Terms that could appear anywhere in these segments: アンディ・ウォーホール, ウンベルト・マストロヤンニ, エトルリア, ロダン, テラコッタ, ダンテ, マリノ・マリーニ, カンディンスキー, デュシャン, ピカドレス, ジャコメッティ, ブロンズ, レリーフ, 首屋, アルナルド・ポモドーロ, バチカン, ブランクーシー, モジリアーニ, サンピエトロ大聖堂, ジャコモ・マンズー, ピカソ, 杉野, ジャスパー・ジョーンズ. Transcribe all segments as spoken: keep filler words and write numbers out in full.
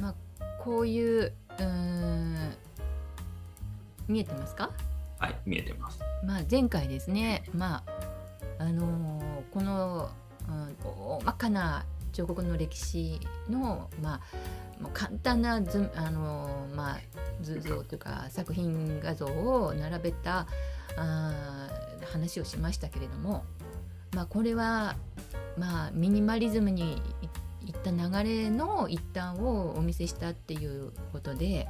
まあ、こういう、うーん、見えてますか？はい、見えてます。まあ、前回ですね、まああのー、この、うん、大まかな彫刻の歴史の、まあ、もう簡単な図、あのーまあ、図像というか作品画像を並べたあ話をしましたけれども、まあ、これは、まあ、ミニマリズムにいった流れの一端をお見せしたっていうことで、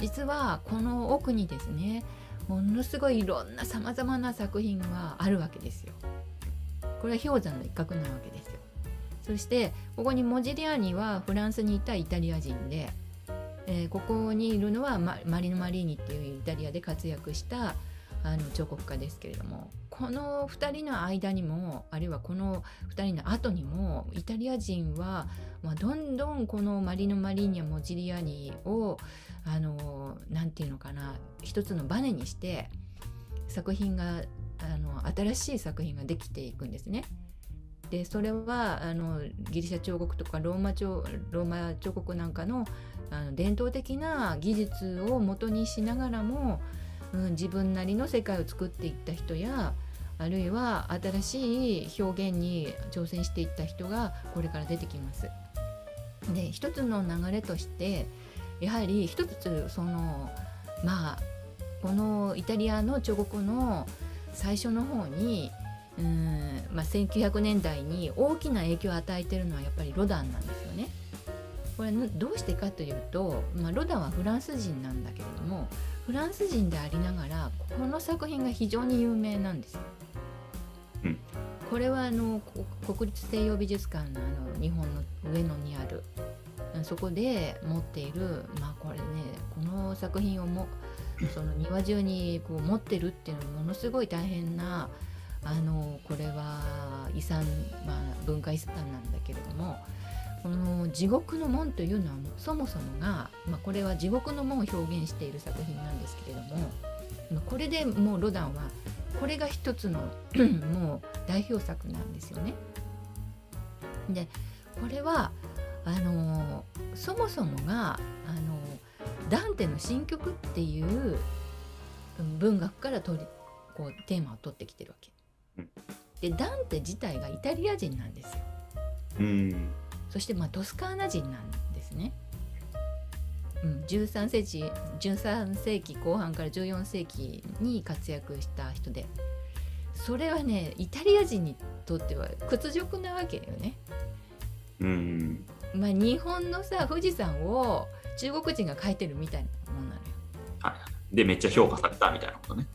実はこの奥にですね、ものすごいいろんなさまざまな作品があるわけですよ。これは氷山の一角なわけですよ。そしてここにモジリアーニはフランスにいたイタリア人で、えー、ここにいるのは マ, マリノ・マリーニっていうイタリアで活躍したあの彫刻家ですけれども、このふたりの間にも、あるいはこのふたりの後にも、イタリア人は、まあ、どんどんこのマリノ・マリーニやモジリアーニをあのなんていうのかな、一つのバネにして作品があの新しい作品ができていくんですね。でそれはあのギリシャ彫刻とかローマ彫、ローマ彫刻なんかの、あの伝統的な技術を元にしながらも、うん、自分なりの世界を作っていった人や、あるいは新しい表現に挑戦していった人がこれから出てきます。で一つの流れとして、やはり一つそのまあこのイタリアの彫刻の最初の方に、うーん、まあ、せんきゅうひゃくねんだいに大きな影響を与えているのはやっぱりロダンなんですよね。これどうしてかというと、まあ、ロダンはフランス人なんだけれども、フランス人でありながらこの作品が非常に有名なんですよ。うん、これはあの国立西洋美術館の、あの日本の上野にある、そこで持っている、まあこれね、この作品をもその庭中にこう持ってるっていうのはものすごい大変な、あのこれは遺産、まあ、文化遺産なんだけれども、この地獄の門というのはそもそもが、まあ、これは地獄の門を表現している作品なんですけれども、これでもうロダンはこれが一つのもう代表作なんですよね。でこれはあのそもそもがあのダンテの神曲っていう文学から取りこうテーマを取ってきてるわけで、ダンテ自体がイタリア人なんですよ。うん、そして、まあ、トスカーナ人なんですね。うん、じゅうさん世紀、じゅうさん世紀こうはんからじゅうよん世紀に活躍した人で、それはねイタリア人にとっては屈辱なわけだよね。うん、まあ、日本のさ富士山を中国人が描いてるみたいなもんなのよ。はい、でめっちゃ評価されたみたいなことね。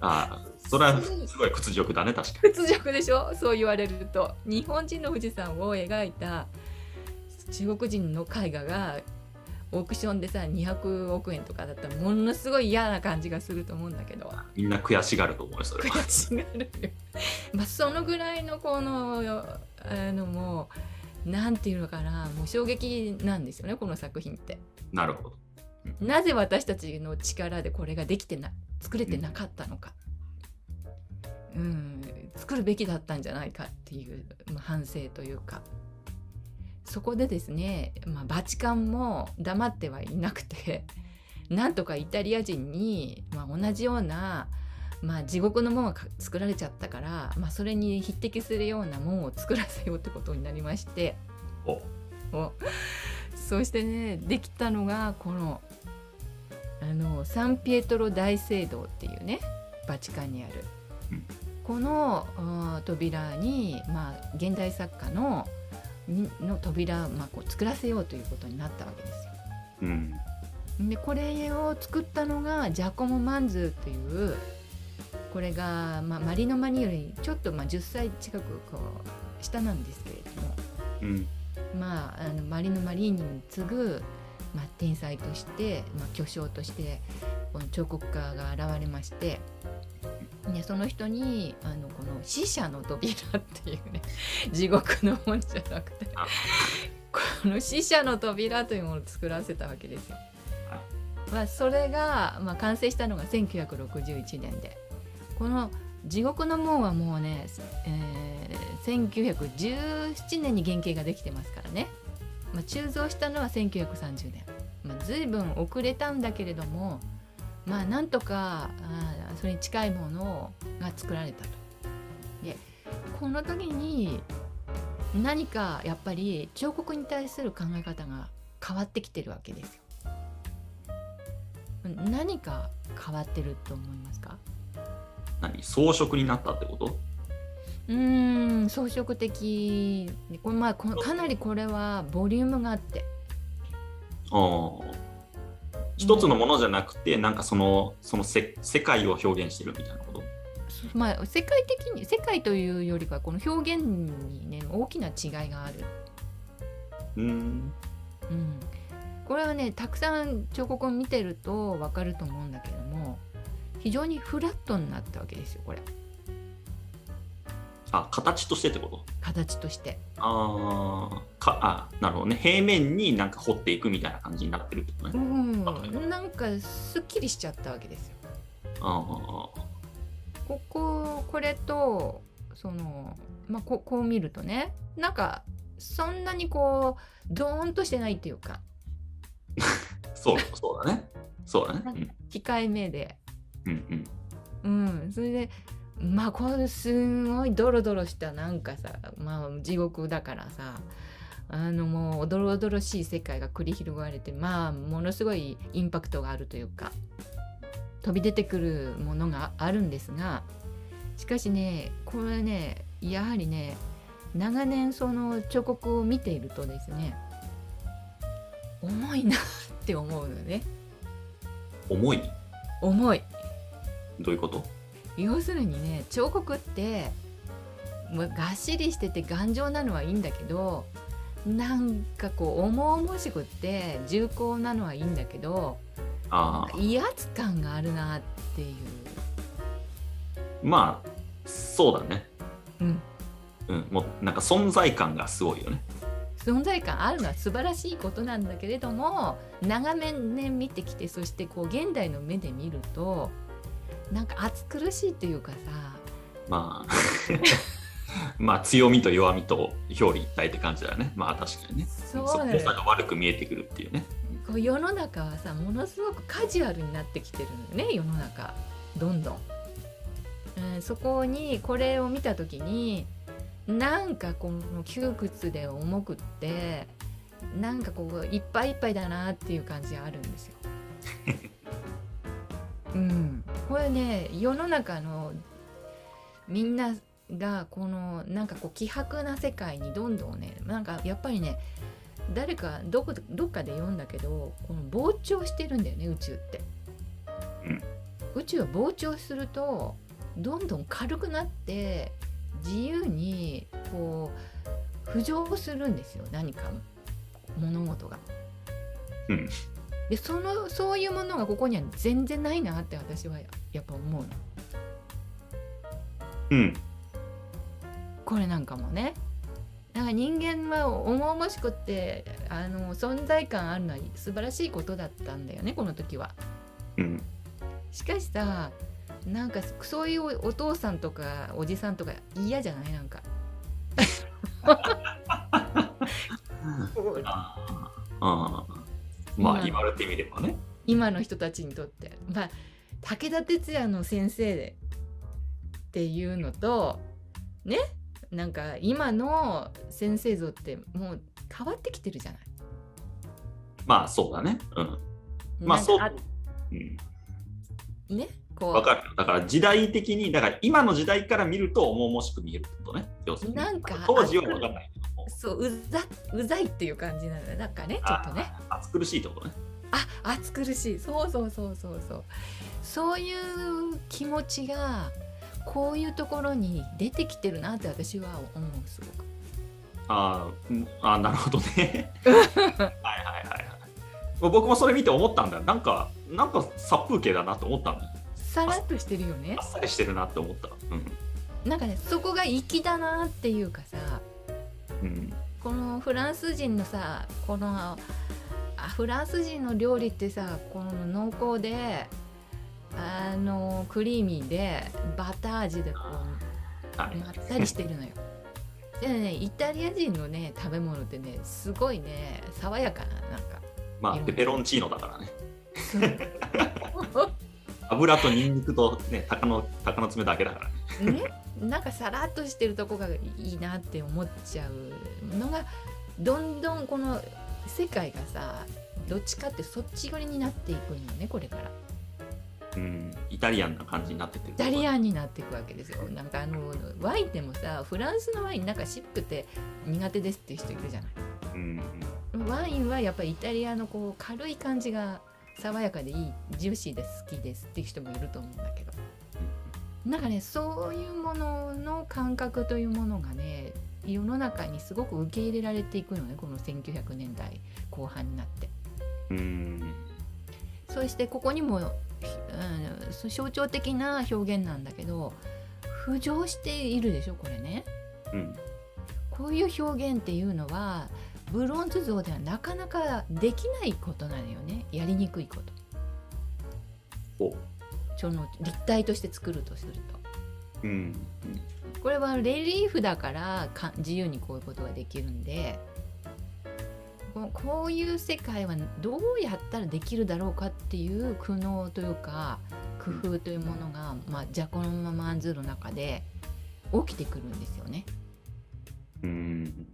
ああ、それはすごい屈辱だね。確かに屈辱でしょ。そう言われると日本人の富士山を描いた中国人の絵画がオークションでさにひゃくおくえんとかだったらものすごい嫌な感じがすると思うんだけど、みんな悔しがると思うよそれは。悔しがるよまあそのぐらいのこのあのもうなんていうのかな、もう衝撃なんですよねこの作品って。なるほど、うん、なぜ私たちの力でこれができてな作れてなかったのか、うん、うん、作るべきだったんじゃないかっていう、まあ、反省というか。そこでですね、まあ、バチカンも黙ってはいなくて、なんとかイタリア人に、まあ、同じような、まあ、地獄の門が作られちゃったから、まあ、それに匹敵するような門を作らせようってことになりまして、おおそしてねできたのがこの、あのサンピエトロ大聖堂っていうねバチカンにある、うん、この扉に、まあ、現代作家のの扉を、まあ、こう作らせようということになったわけですよ。うん、でこれを作ったのがジャコモ・マンズという、これが、まあ、マリノ・マリーニよりちょっと、まあ、じゅっさい近くこう下なんですけれども、うん、まあ、あのマリノ・マリーニに次ぐ、まあ、天才として、まあ、巨匠としてこの彫刻家が現れまして、でその人にあのこの死者の扉っていうね地獄の門じゃなくてこの死者の扉というものを作らせたわけですよ。まあ、それが、まあ、完成したのがせんきゅうひゃくろくじゅういちねんで、この地獄の門はもうね、えー、せんきゅうひゃくじゅうななねんに原型ができてますからね。まあ、鋳造したのはせんきゅうひゃくさんじゅうねん、まあ、随分遅れたんだけれども、まあ、なんとかあそれに近いものが作られたと。でこの時に何かやっぱり彫刻に対する考え方が変わってきてるわけですよ。何か変わってると思いますか？何、装飾になったってこと？うーん、装飾的、これ、まあ、こかなりこれはボリュームがあって、あ一つのものじゃなくて、うん、なんかその、そのせ世界を表現してるみたいなこと、まあ、世界的に、世界というよりかはこの表現に、ね、大きな違いがある。うん、うん、これはねたくさん彫刻を見てると分かると思うんだけども、非常にフラットになったわけですよこれ。あ、形としてってこと？形として。あかあ、なるほどね。平面になんか彫っていくみたいな感じになってるってことね。うん。なんかすっきりしちゃったわけですよ。ああ。こここれとその、まあ、こ, こう見るとね、なんかそんなにこうドーンとしてないっていうか。そうそうだね。そうだね。控えめで。うんうん。うん、それで。まあこれすごいドロドロしたなんかさ、まあ地獄だからさ、あのもうドロドロしい世界が繰り広がれて、まあものすごいインパクトがあるというか飛び出てくるものがあるんですが、しかしねこれねやはりね長年その彫刻を見ているとですね、重いなって思うのね。重い？重い。どういうこと？要するにね、彫刻ってもうがっしりしてて頑丈なのはいいんだけど、なんかこう重々しくって重厚なのはいいんだけど、あ威圧感があるなっていう。まあそうだね。うん、うん、もうなんか存在感がすごいよね。存在感あるのは素晴らしいことなんだけれども、長年、ね、見てきて、そしてこう現代の目で見るとなんか暑苦しいというかさ、まあ、まあ強みと弱みと表裏一体って感じだよね。まあ確かにね、そうだね、そこが悪く見えてくるっていうね。こう世の中はさ、ものすごくカジュアルになってきてるのよね、世の中どんどん、うん、そこにこれを見た時になんかこの窮屈で重くってなんかこういっぱいいっぱいだなっていう感じがあるんですよ。うん、これね世の中のみんながこのなんかこう希薄な世界にどんどんね、なんかやっぱりね誰かどこどっかで読んだけど、この膨張してるんだよね宇宙って、うん、宇宙は膨張するとどんどん軽くなって自由にこう浮上するんですよ、何か物事が、うん、でそのそういうものがここには全然ないなって私はやっぱ思うの。うん。これなんかもね、なんか人間は重々しくってあの存在感あるのは素晴らしいことだったんだよねこの時は。うん。しかしさ、なんかそういうお父さんとかおじさんとか嫌じゃないなんか。ああ。まあ言われてみればね、今の人たちにとって、まあ、武田鉄矢の先生でっていうのとね、なんか今の先生像ってもう変わってきてるじゃない。まあそうだね、うん、まあそう、うん、ね、こう分かる。だから時代的に、だから今の時代から見ると重々しく見えることね、要するになんか当時は分かんないけども、そう、うざうざいっていう感じなんだよ、なんかね、ちょっとね暑苦しいところね。あ、暑苦しい、そうそうそうそうそう、そういう気持ちがこういうところに出てきてるなって私は思う、すごく。ああ、なるほどね。はいはいはいはい。僕もそれ見て思ったんだよ、なんかなんか殺風景だなと思ったんだよ。さらっとしてるよね。あっさりしてるなって思った。うん、なんかね、そこが粋だなっていうかさ、うん、このフランス人のさ、このフランス人の料理ってさ、この濃厚であのクリーミーでバター味でこう、はい、まったりしてるのよ。でね、イタリア人のね食べ物ってねすごいね爽やかな、なんかまあペペロンチーノだからね油とニンニクとね鷹の鷹の爪だけだからねなんかさらっとしてるとこがいいなって思っちゃうのが、どんどんこの世界がさどっちかってそっち寄りになっていくんよねこれから。うん、イタリアンな感じになってってる、イタリアンになっていくわけですよ。なんかあのワインでもさ、フランスのワインなんか渋くて苦手ですっていう人いるじゃない、うん、ワインはやっぱりイタリアのこう軽い感じが爽やかでいい、ジューシーで好きですっていう人もいると思うんだけど、うん、なんかねそういうものの感覚というものがね世の中にすごく受け入れられていくのね、このせんきゅうひゃくねんだいこう半になって、うん、そしてここにもうん、象徴的な表現なんだけど浮上しているでしょこれね、うん、こういう表現っていうのはブロンズ像ではなかなかできないことなのよね、やりにくいこと。おその立体として作るとすると、うんうん、これはレリーフだからか自由にこういうことができるんで、こういう世界はどうやったらできるだろうかっていう苦悩というか工夫というものが、まあ、ジャコロマ・マンズーロの中で起きてくるんですよね。うん。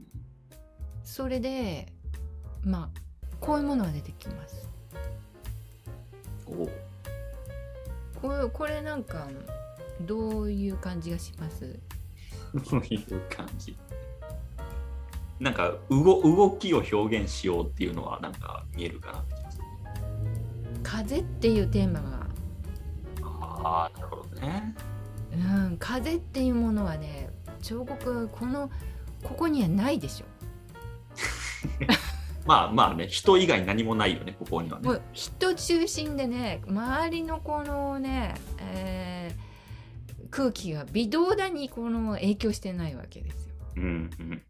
それで、まあ、こういうものが出てきます。お。これ、これなんかどういう感じがします？どういう感じ？なんか 動, 動きを表現しようっていうのはなんか見えるかなって気がする。風っていうテーマが、ああなるほどね、うん、風っていうものはね彫刻このここにはないでしょまあまあね、人以外何もないよねここにはね。もう人中心でね、周りのこのね、えー、空気が微動だにこの影響してないわけですよ、うんうん。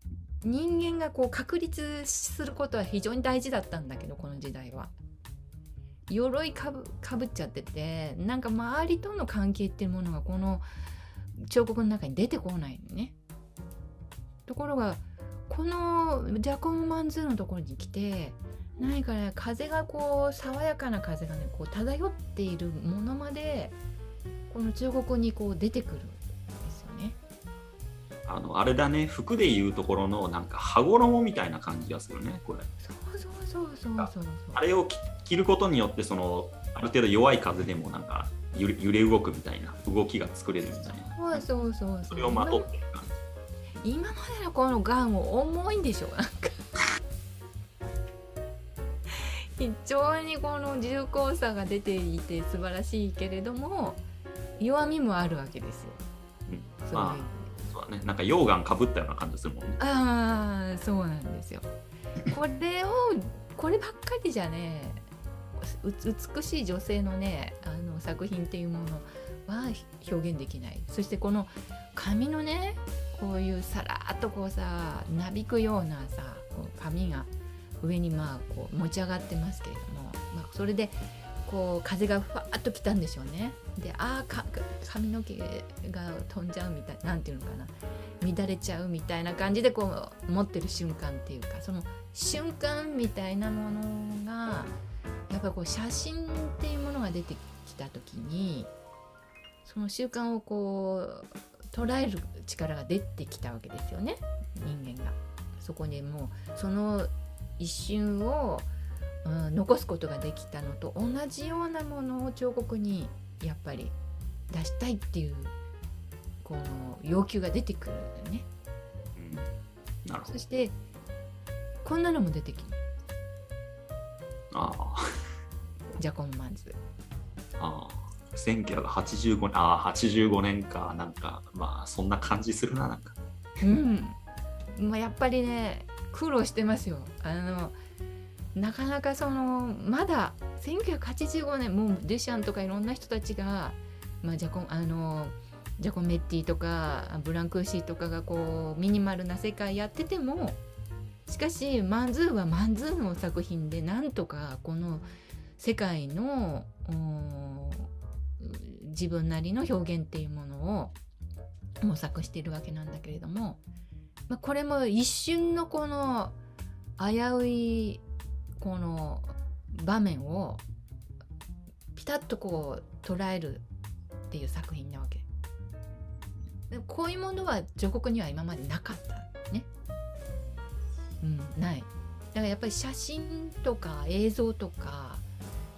人間がこう確立することは非常に大事だったんだけど、この時代は鎧かぶ、かぶっちゃってて、なんか周りとの関係っていうものがこの彫刻の中に出てこないのね。ところがこのジャコモ・マンズーロのところに来て、何かね風がこう爽やかな風がねこう漂っているものまでこの彫刻にこう出てくる。あのあれだね、服でいうところのなんか羽衣みたいな感じがするねこれ。そうそうそうそうそう。あれを着ることによってそのある程度弱い風でもなんか揺れ、揺れ動くみたいな動きが作れるみたいな。そうそうそうそう。それをまとってる感じ。今までのこのガンを重いんでしょなんか非常にこの重厚さが出ていて素晴らしいけれども弱みもあるわけですよ、うん、そういう、まあなんか溶岩かぶったような感じするもんね。ああそうなんですよこれをこればっかりじゃね、美しい女性のねあの作品っていうものは表現できない。そしてこの髪のねこういうさらっとこうさなびくようなさこう髪が上にまあこう持ち上がってますけれども、まあ、それでこう風がふわっと来たんでしょうね。で、あーか髪の毛が飛んじゃうみたいな、なんていうのかな、乱れちゃうみたいな感じでこう持ってる瞬間っていうか、その瞬間みたいなものがやっぱりこう写真っていうものが出てきた時にその瞬間をこう捉える力が出てきたわけですよね、人間が。そこにもうその一瞬をうん、残すことができたのと同じようなものを彫刻にやっぱり出したいっていうこの要求が出てくるんだよね、うん、なるほど。そしてこんなのも出てきる。ああジャコン・マンズ。ああせんきゅうひゃくはちじゅうごねん、ああはちじゅうごねんか、なんかまあそんな感じするな、なんかうん、まあ、やっぱりね苦労してますよ。あのなかなかそのまだせんきゅうひゃくはちじゅうごねんもうデュシャンとかいろんな人たちが、まあ、ジャコンあのジャコメッティとかブランクーシーとかがこうミニマルな世界やってても、しかしマンズーはマンズーの作品でなんとかこの世界の自分なりの表現っていうものを模索しているわけなんだけれども、まあ、これも一瞬のこの危ういこの場面をピタッとこう捉えるっていう作品なわけで、こういうものは序国には今までなかったね、うん、ない。だからやっぱり写真とか映像とか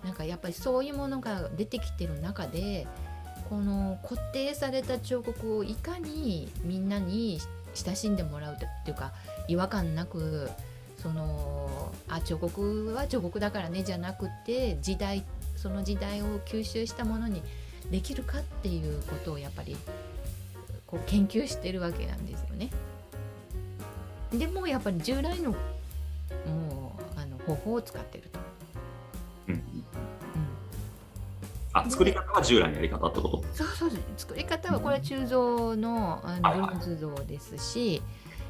なんかやっぱりそういうものが出てきてる中で、この固定された彫刻をいかにみんなに親しんでもらうっていうか、違和感なくそのあ彫刻は彫刻だからねじゃなくて、時代その時代を吸収したものにできるかっていうことをやっぱりこう研究してるわけなんですよね。でもやっぱり従来のもうあの方法を使ってると、うんうん、あ作り方は従来のやり方ってこと。そうそうそう、作り方はこれは鋳造 の, あのブロンズ像ですし、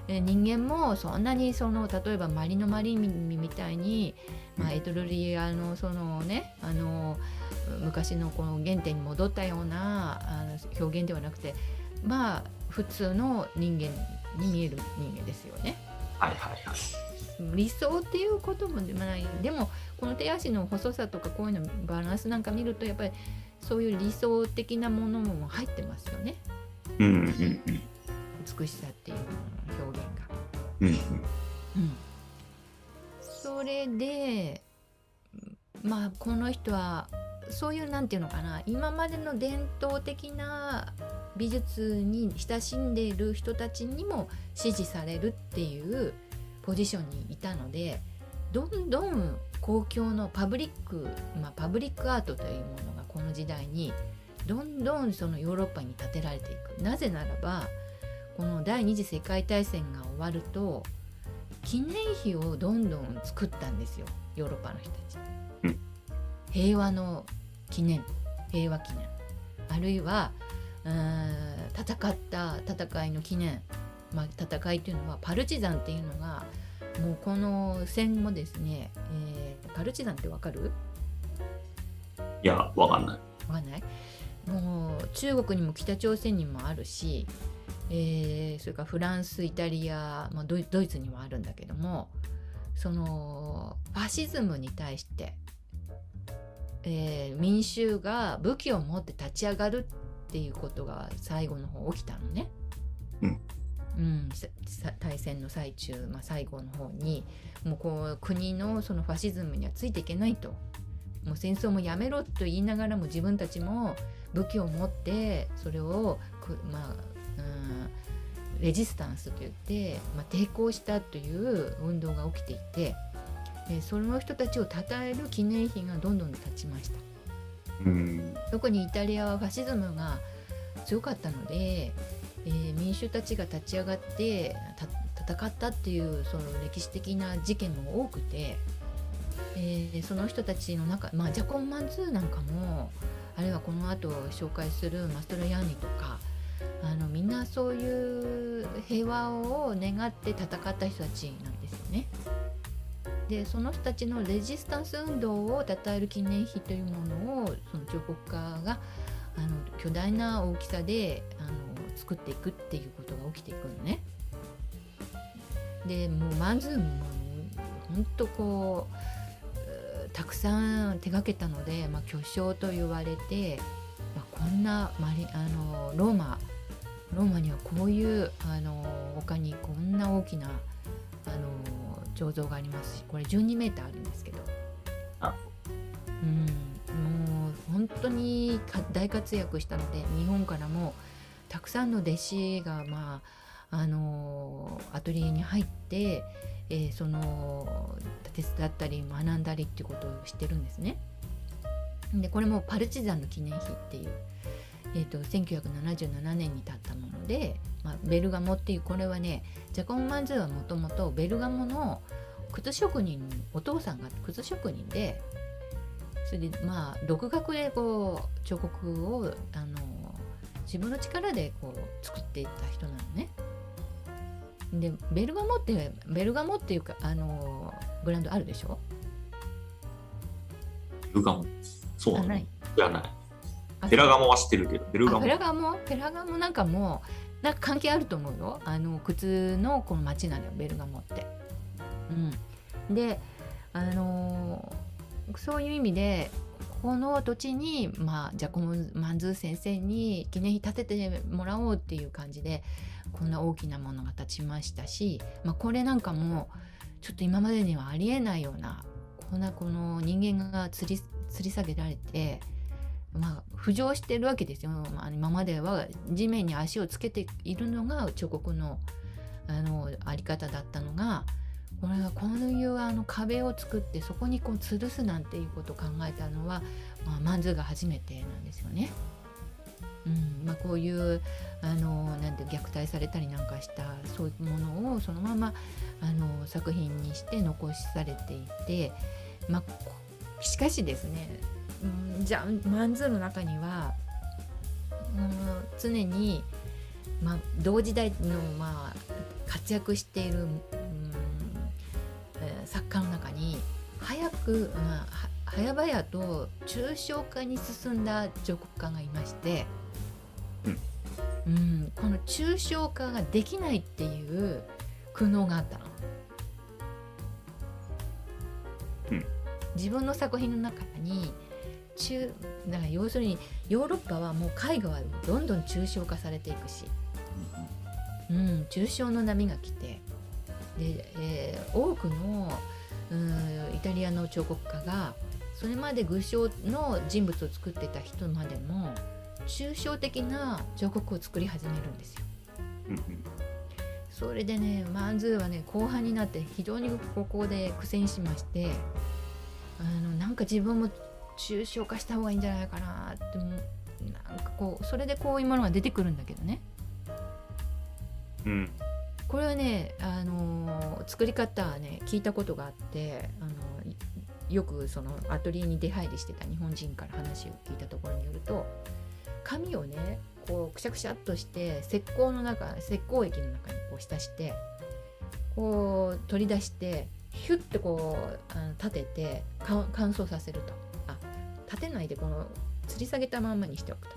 はいはい、人間もそんなにその例えばマリノマリミみたいに、まあ、エトルリア の, その、ね、あの昔 の, この原点に戻ったようなあの表現ではなくて、まあ普通の人間に見える人間ですよね。はいはいはい、理想っていうこともない。でもこの手足の細さとかこういうのバランスなんか見るとやっぱりそういう理想的なものも入ってますよね、うんうんうん、美しさっていう表現が、うんうんうん、それでまあこの人はそういうなんていうのかな、今までの伝統的な美術に親しんでいる人たちにも支持されるっていうポジションにいたので、どんどん公共のパブリック、まあ、パブリックアートというものがこの時代にどんどんそのヨーロッパに建てられていく。なぜならばこの第二次世界大戦が終わると記念碑をどんどん作ったんですよ、ヨーロッパの人たち、うん、平和の記念、平和記念、あるいはうーん戦った戦いの記念、まあ、戦いというのはパルチザンっていうのがもうこの戦後ですね、えー、パルチザンってわかる？いやわかんないわかんない。もう中国にも北朝鮮にもあるし、えー、それからフランス、イタリア、まあ、ドイ、ドイツにもあるんだけども、そのファシズムに対して、えー、民衆が武器を持って立ち上がるっていうことが最後の方起きたのね、うんうん、大戦の最中、まあ、最後の方にもうこう国のそのファシズムにはついていけないと、もう戦争もやめろと言いながらも自分たちも武器を持ってそれをく、まあ、うん、レジスタンスといって、まあ、抵抗したという運動が起きていて、でその人たちを称える記念碑がどんどん立ちました。うん、特にイタリアはファシズムが強かったので、えー、民衆たちが立ち上がってた戦ったっていうその歴史的な事件も多くて、えー、その人たちの中、まあ、ジャコン・マンズーなんかも、あるいはこの後紹介するマストロヤーニとか、あのみんなそういう平和を願って戦った人たちなんですよね。でその人たちのレジスタンス運動を称える記念碑というものをその彫刻家があの巨大な大きさであの作っていくっていうことが起きていくのね。でもうマンズーも本当こうたくさん手がけたので、まあ、巨匠と言われて、まあ、こんなマリあのローマローマにはこういうあの他にこんな大きなあの彫像がありますし、これじゅうにメーターあるんですけど、あ、うん、もう本当に大活躍したので、日本からもたくさんの弟子が、まあ、あのアトリエに入って、えー、その手伝ったり学んだりっていうことをしてるんですね。でこれもパルチザンの記念碑っていう、えー、とせんきゅうひゃくななじゅうななねんに建ったもので、まあ、ベルガモっていう、これはねジャコン・マンズーはもともとベルガモの靴職人、お父さんが靴職人で、それでまあ独学でこう彫刻をあの自分の力でこう作っていった人なのね。でベルガモってベルガモっていうかあのブランドあるでしょ。ベルガモ、そうなの、いやない。ペラガモは知ってるけど、ベルガモ、ペラガモ、ペラガモなんかもなんか関係あると思うよ、あの靴のこの街なのよベルガモって。うん、で、あのー、そういう意味でこの土地に、まあ、ジャコモ・マンズー先生に記念碑建ててもらおうっていう感じでこんな大きなものが建ちましたし、まあ、これなんかもちょっと今までにはありえないようなこんなこの人間が吊り、吊り下げられて、まあ、浮上してるわけですよ。まあ、今までは地面に足をつけているのが彫刻の、あのあり方だったのが、これがこういうあの壁を作ってそこにこう吊るすなんていうことを考えたのは、まあ、マンズーが初めてなんですよね。うんまあ、こういうあのなんて虐待されたりなんかしたそういうものをそのままあの作品にして残しされていて、まあ、しかしですね、うん、じゃあマンズーの中には、うん、常に、まあ、同時代の、まあ、活躍している、うん、作家の中に早く、まあ、早々と抽象化に進んだ彫刻家がいまして、うん、この抽象化ができないっていう苦悩があったの、うん、自分の作品の中に中だから要するにヨーロッパはもう絵画はどんどん抽象化されていくし、うん、抽象の波が来てで、えー、多くのイタリアの彫刻家がそれまで具象の人物を作ってた人までも抽象的な彫刻を作り始めるんですよ。それでねマンズーはね後半になって非常にここで苦戦しまして、あのなんか自分も抽象化した方がいいんじゃないかなって、なんかこうそれでこういうものが出てくるんだけどね、うん、これはね、あのー、作り方はね聞いたことがあって、あのー、よくそのアトリエに出入りしてた日本人から話を聞いたところによると、紙をねこうくしゃくしゃっとして石膏の中石膏液の中にこう浸してこう取り出してヒュッてこうあの立てて乾燥させると、あ立てないでこの吊り下げたまんまにしておくと、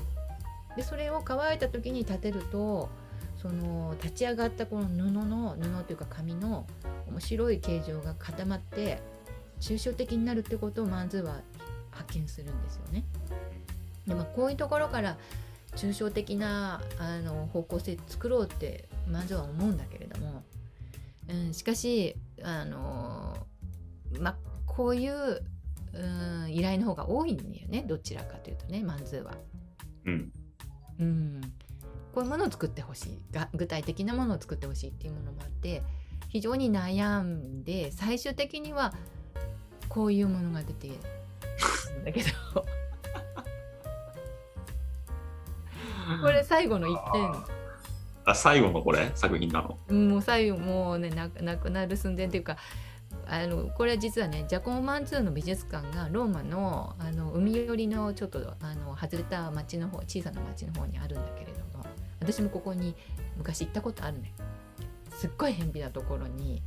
でそれを乾いた時に立てるとその立ち上がったこの布の布というか紙の面白い形状が固まって抽象的になるってことをマンズーは発見するんですよね。で、まあ、こういうところから抽象的なあの方向性作ろうってマンズーは思うんだけれども、うん、しかしあの、まあ、こういう、うん、依頼の方が多いんだよね、どちらかというとねマンズーは。うん、うんこういうものを作ってほしい、具体的なものを作ってほしいっていうものもあって非常に悩んで最終的にはこういうものが出てるんだけどこれ最後のいってん、あ最後のこれ作品なの、もう最後もうねなくなる寸前というか、あのこれ実はねジャコモ・マンズーの美術館がローマ の, あの海寄りのちょっとあの外れた町の方、小さな町の方にあるんだけれども、私もここに昔行ったことあるね。すっごい偏僻なところに、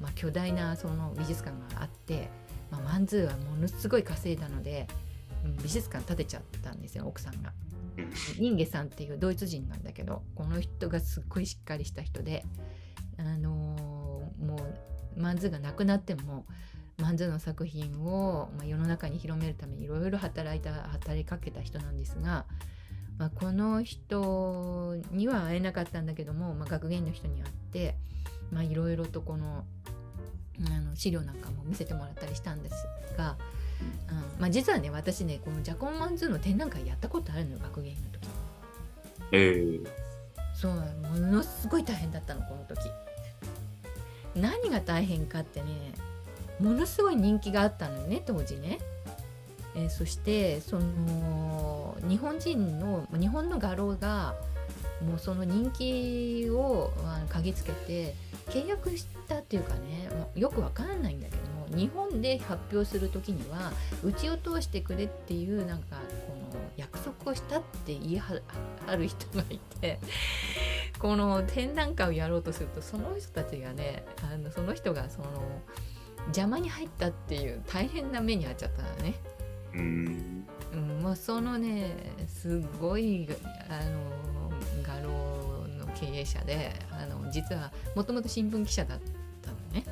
まあ、巨大なその美術館があって、まあ、マンズーはものすごい稼いだので美術館建てちゃったんですよ、奥さんが。インゲさんっていうドイツ人なんだけど、この人がすっごいしっかりした人で、あのー、もうマンズーが亡くなってもマンズーの作品を、まあ、世の中に広めるためにいろいろ働いた働きかけた人なんですが、まあ、この人には会えなかったんだけども、まあ、学芸員の人に会っていろいろとこの、あの資料なんかも見せてもらったりしたんですが、うんまあ、実はね私ねこのジャコモ・マンズーの展覧会やったことあるのよ、学芸員の時。えー、そうものすごい大変だったのこの時。何が大変かってね、ものすごい人気があったのね当時ね、えー、そしてその日本人の日本の画廊がもうその人気を嗅ぎつけて契約したっていうかね、よくわかんないんだけども日本で発表する時にはうちを通してくれっていうなんかこの約束をしたって言い張る人がいてこの展覧会をやろうとするとその人たちがねあのその人がその邪魔に入ったっていう大変な目に遭っちゃったのね。うん、うん、もうそのねすごいあの画廊の経営者で、あの実はもともと新聞記者だったのね、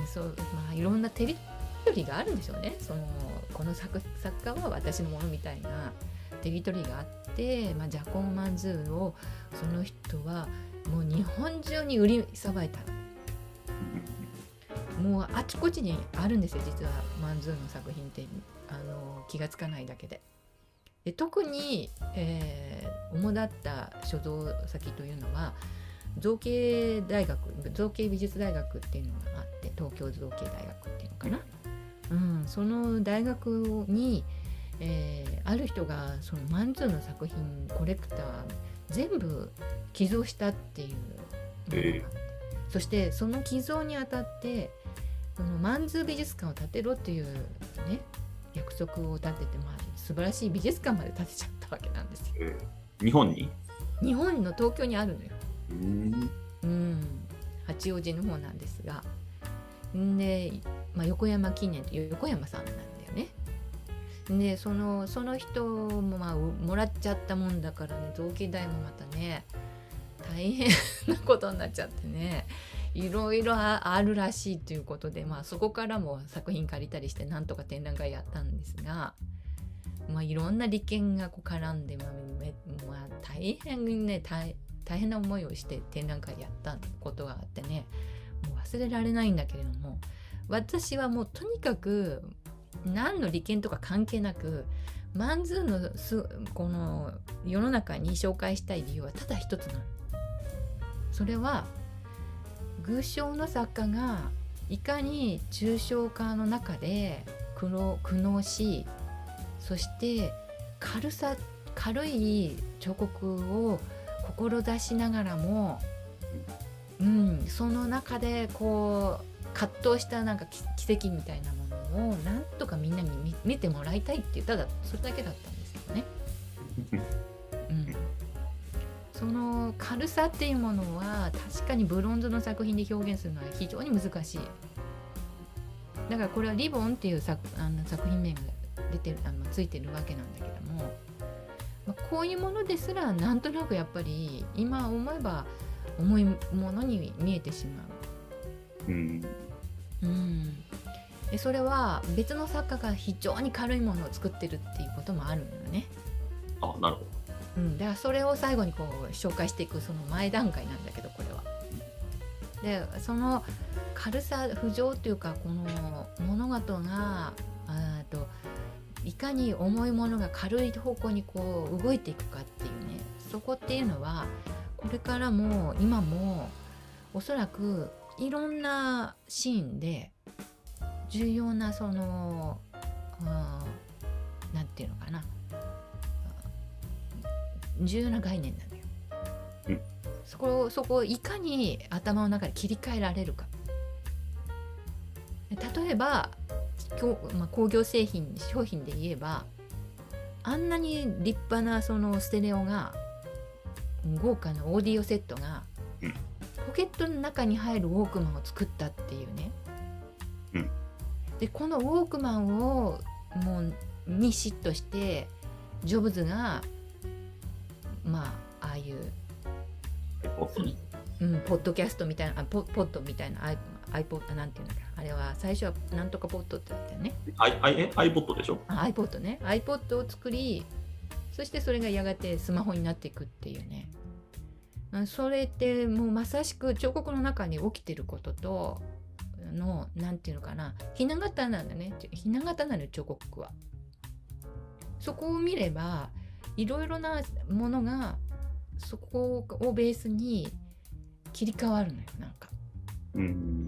うん、そう、まあ、いろんなテリトリーがあるんでしょうね。そのこの 作, 作家は私のものみたいなテリトリーがあって、まあ、ジャコン・マンズールをその人はもう日本中に売りさばいた。もうあちこちにあるんですよ、実はマンズールの作品って。あの気がつかないだけで。で特に、えー、主だった所蔵先というのは造形大学、造形美術大学っていうのがあって、東京造形大学っていうのかな、うん、その大学に、えー、ある人がそのマンズールの作品コレクター全部寄贈したっていう、えー、そしてその寄贈にあたってこのマンズー美術館を建てろっていうね約束を立てて、まあ、素晴らしい美術館まで建てちゃったわけなんですよ、えー、日本に日本の東京にあるのよ。うん、うん、八王子の方なんですが、で、まあ、横山記念という横山さんなんだよね。でその、その人も、まあ、もらっちゃったもんだからね、同期代もまたね大変なことになっちゃってね、いろいろあるらしいということで、まあ、そこからも作品借りたりしてなんとか展覧会やったんですが、まあ、いろんな利権がこう絡んで、まあめまあ、大変ね 大, 大変な思いをして展覧会やったことがあってね、もう忘れられないんだけれども、私はもうとにかく何の利権とか関係なくマンズーのすこの世の中に紹介したい理由はただ一つなの。それは具象の作家がいかに抽象化の中で苦悩し、そして軽さ軽い彫刻を志しながらも、うん、その中でこう葛藤したなんか奇跡みたいなものをなんとかみんなに 見, 見てもらいたいっていう、ただそれだけだったんですよね。うん、その軽さっていうものは確かにブロンズの作品で表現するのは非常に難しい。だからこれはリボンっていう 作, あの作品名が出てるあのついてるわけなんだけども、まあ、こういうものですらなんとなくやっぱり今思えば重いものに見えてしまう、うんうん、でそれは別の作家が非常に軽いものを作ってるっていうこともあるのよね。あ、なるほど。うん、だからそれを最後にこう紹介していくその前段階なんだけど、これはでその軽さ浮上というか、この物事があといかに重いものが軽い方向にこう動いていくかっていうね、そこっていうのはこれからも今もおそらくいろんなシーンで重要なその、うん、なんていうのかな、重要な概念なんだよ、うん、そこ、そこをいかに頭の中で切り替えられるか。例えば、まあ、工業製品商品で言えばあんなに立派なそのステレオが豪華なオーディオセットが、うん、ポケットの中に入るウォークマンを作ったっていうね、うん、でこのウォークマンをもうに嫉妬してジョブズがまあ、ああいう、うん、ポッドキャストみたいな、あ ポ, ポッドみたいな アイ, アイポッドなんていうんだっけ、あれは最初はなんとかポッドってだったよね。アイ、アイ、アイポッドでしょ。あ、アイポッドね。アイポッドを作り、そしてそれがやがてスマホになっていくっていうね。それってもうまさしく彫刻の中に起きてることとのなんていうのかな、ひな形なんだね。ひな形なの彫刻は。そこを見れば。いろいろなものがそこをベースに切り替わるのよ、なんか、うん、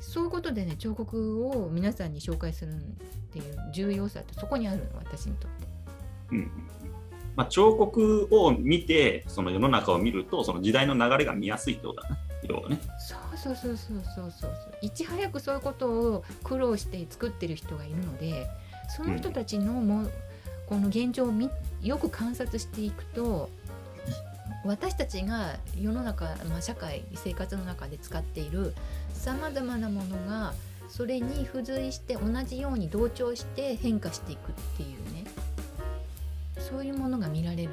そういうことでね、彫刻を皆さんに紹介するっていう重要さってそこにあるの、私にとって、うんまあ、彫刻を見てその世の中を見るとその時代の流れが見やすいってことだな、色がね。そうそうそうそうそうそう、いち早くそういうことを苦労して作ってる人がいるので、その人たちのも、うんこの現状をよく観察していくと、私たちが世の中、まあ、社会生活の中で使っているさまざまなものがそれに付随して同じように同調して変化していくっていうね、そういうものが見られる、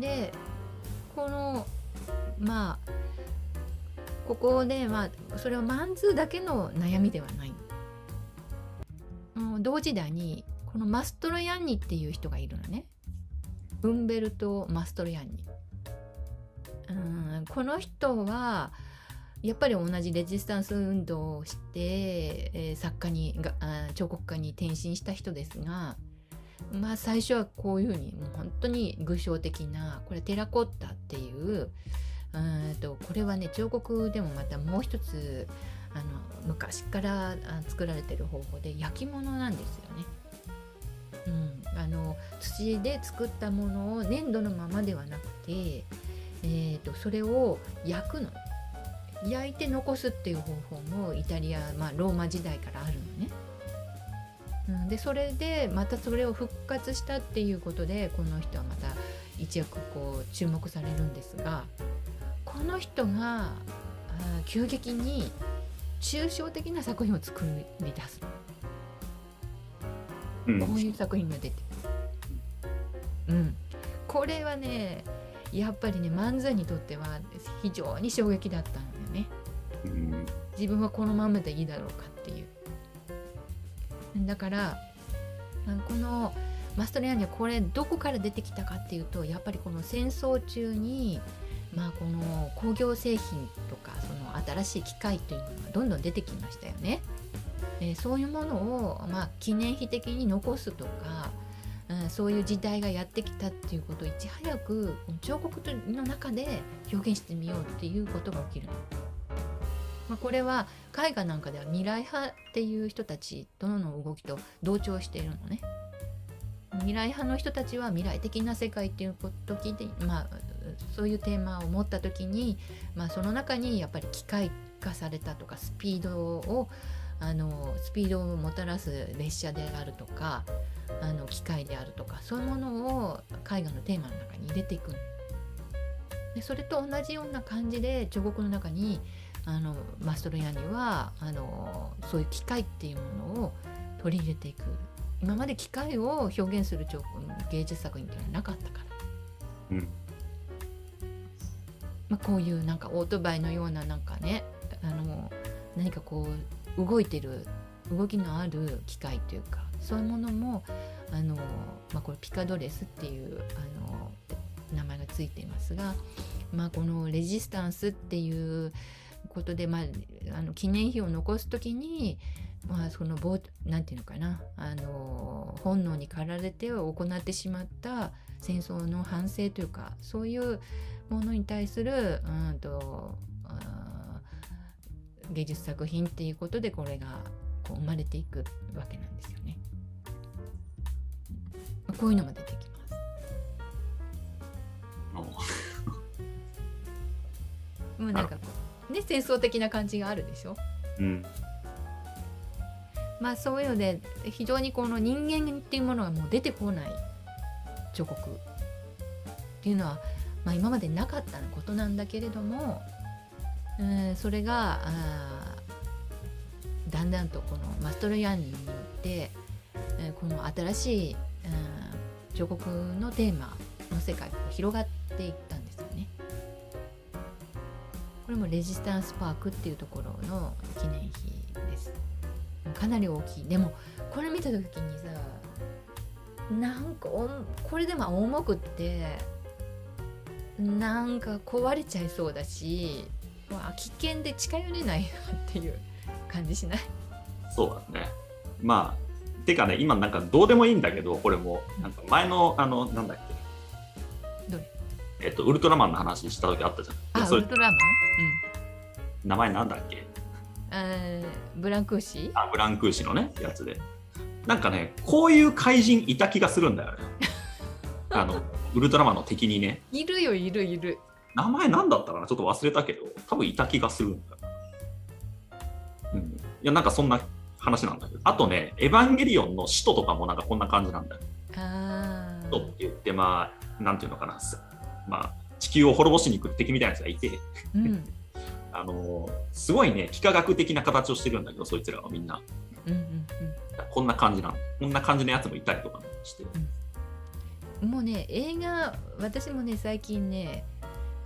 でこのまあここで、まあ、それはマンツーだけの悩みではない。同時代にこのマストロヤンニっていう人がいるのね。ウンベルト・マストロヤンニ。うーん、この人はやっぱり同じレジスタンス運動をして、えー、作家にが彫刻家に転身した人ですが、まあ最初はこういうふうにもう本当に具象的な、これテラコッタっていう、うんとこれはね彫刻でもまたもう一つあの昔から作られてる方法で焼き物なんですよね。うん、あの土で作ったものを粘土のままではなくて、えー、とそれを焼くの、焼いて残すっていう方法もイタリア、まあ、ローマ時代からあるのね。うん、でそれでまたそれを復活したっていうことでこの人はまた一躍こう注目されるんですが、この人が急激に抽象的な作品を作り出す、うん、こういう作品が出てる、うん、これはねやっぱりね漫才にとっては非常に衝撃だったんだよね、うん、自分はこのままでいいだろうかっていう。だからこのマストロヤンニはこれどこから出てきたかっていうと、やっぱりこの戦争中にまあ、この工業製品とかその新しい機械というのがどんどん出てきましたよね。えー、そういうものを、まあ、記念碑的に残すとか、うん、そういう時代がやってきたっていうことをいち早く彫刻の中で表現してみようっていうことが起きるの。まあ、これは絵画なんかでは未来派っていう人たちとの動きと同調しているのね。未来派の人たちは未来的な世界っていう時で、まあそういうテーマを持った時に、まあ、その中にやっぱり機械化されたとかスピードをあのスピードをもたらす列車であるとかあの機械であるとか、そういうものを絵画のテーマの中に入れていく。でそれと同じような感じで彫刻の中にあのマストロヤンニはあのそういう機械っていうものを取り入れていく。今まで機械を表現する彫刻芸術作品っていうのはなかったから、うん、まあ、こういうなんかオートバイのようななんかねあの何かこう動いてる動きのある機械というか、そういうものもあの、まあ、これピカドレスっていうあの名前がついていますが、まあ、このレジスタンスっていうことで、まあ、あの記念碑を残すときに、まあ、そのなんていうのかなあの本能に駆られて行ってしまった戦争の反省というか、そういうものに対するうんとうん芸術作品っていうことでこれがこう生まれていくわけなんですよね。こういうのが出てきます。もうなんかね戦争的な感じがあるでしょ、うん、まあそういうので非常にこの人間っていうものがもう出てこない彫刻っていうのは、まあ、今までなかったことなんだけれども、うん、それがだんだんとこのマストロヤンニによって、えー、この新しい、うん、彫刻のテーマの世界が広がっていったんですよね。これもレジスタンスパークっていうところの記念碑です。かなり大きい。でもこれ見た時にさ、なんかこれでも重くってなんか壊れちゃいそうだし、危険で近寄れないなっていう感じしない？そうだね。まあてかね、今なんかどうでもいいんだけど、これもなんか前の、うん、あのなんだっけ、どれ？えっとウルトラマンの話した時あったじゃん。あ、ウルトラマン？うん。名前なんだっけ？ブランクーシー？あ、ブランクーシーのねやつで。なんかね、こういう怪人いた気がするんだよね。あのウルトラマンの敵にね。いるよ、いるいる。名前なんだったかな、ちょっと忘れたけど、多分いた気がするんだ。うん。いやなんかそんな話なんだけど。あとね、エヴァンゲリオンの使徒とかもなんかこんな感じなんだよ。ああ。使徒って言ってまあなんていうのかな、まあ地球を滅ぼしに来る敵みたいなやつがいて、うん、あのすごいね幾何学的な形をしてるんだけど、そいつらはみんな。うんうんうん、こんな感じなの、こんな感じのやつもいたりとかして、うん、もうね映画、私もね最近ね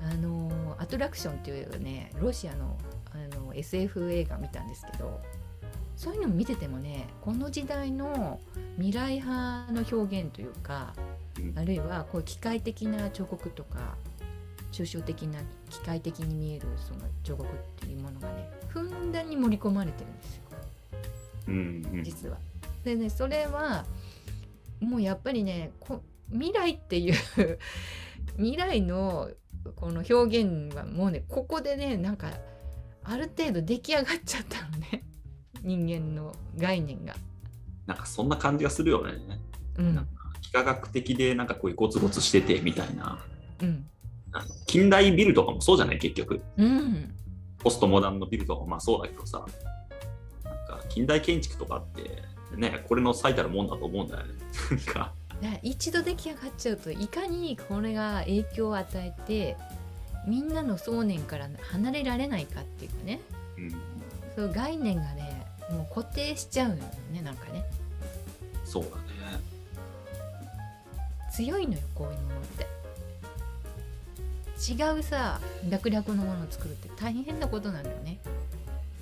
あのアトラクションっていうねロシアの、 あの エスエフ 映画見たんですけど、そういうの見ててもねこの時代の未来派の表現というか、あるいはこう機械的な彫刻とか抽象的な機械的に見えるその彫刻っていうものがねふんだんに盛り込まれてるんですよ、うんうん、実は。でねそれはもうやっぱりねこ未来っていう未来のこの表現はもうねここでねなんかある程度出来上がっちゃったのね人間の概念が。なんかそんな感じがするよね。うん、なんか幾何学的でなんかこうゴツゴツしててみたいな。うん、あの近代ビルとかもそうじゃない結局。うん、ポストモダンのビルとかもまあそうだけどさ、なんか近代建築とかってねこれの最たるもんだと思うんだよね。なんか一度出来上がっちゃうといかにこれが影響を与えてみんなの想念から離れられないかっていうかね、うん、そう概念がねもう固定しちゃうよねなんかね。そうだね。強いのよこういうものって。違うさ脈絡のものを作るって大変なことなんだよね。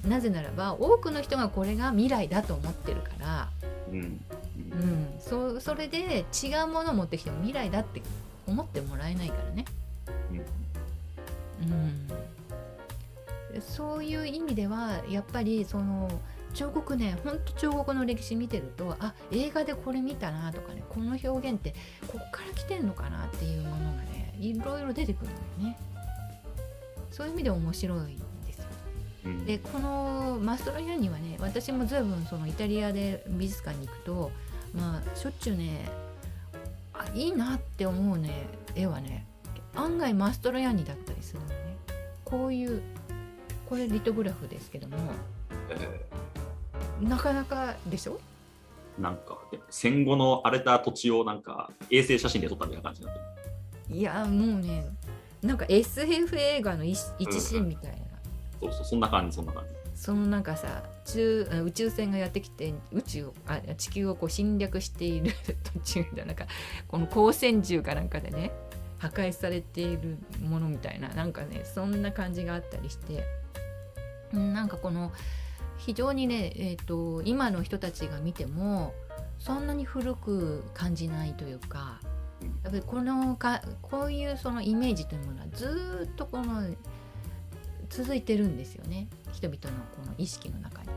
なぜならば多くの人がこれが未来だと思ってるから、うんうん、そ, それで違うものを持ってきても未来だって思ってもらえないからね、うん、そういう意味ではやっぱりその彫刻ねほんと彫刻の歴史見てると、あ映画でこれ見たなとかね、この表現ってこっから来てんのかなっていうものがねいろいろ出てくるんだよね。そういう意味で面白い。でこのマストロイアにはね私も随分そのイタリアで美術館に行くと、まあ、しょっちゅうねあいいなって思うね絵はね案外マストロイアにだったりするのね。こういうこれリトグラフですけども、えー、なかなかでしょ。なんか戦後の荒れた土地をなんか衛星写真で撮ったみたいな感じになってる。いやもうねなんか エスエフ 映画の一シーンみたいな、うんそうそうそんな感じそんな感じ。そのなんかさ中宇宙船がやってきて宇宙をあ地球をこう侵略している途中でなんかこの光線銃かなんかでね破壊されているものみたいななんかねそんな感じがあったりして、なんかこの非常にねえっと今の人たちが見てもそんなに古く感じないというか、やっぱりこのかこういうそのイメージというものはずっとこの続いてるんですよね人々のこの意識の中に。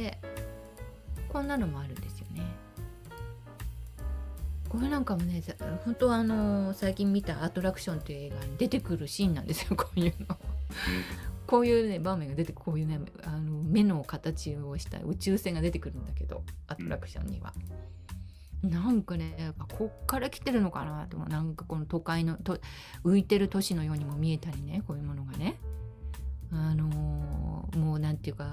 でこんなのもあるんですよね。これなんかもね本当あの最近見たアトラクションという映画に出てくるシーンなんですよこういうのこういうね場面が出てこういうねあの目の形をした宇宙船が出てくるんだけどアトラクションにはなんかねこっから来てるのかなと、なんかこの都会のと浮いてる都市のようにも見えたりね、こういうものがねあのー、もうなんていうか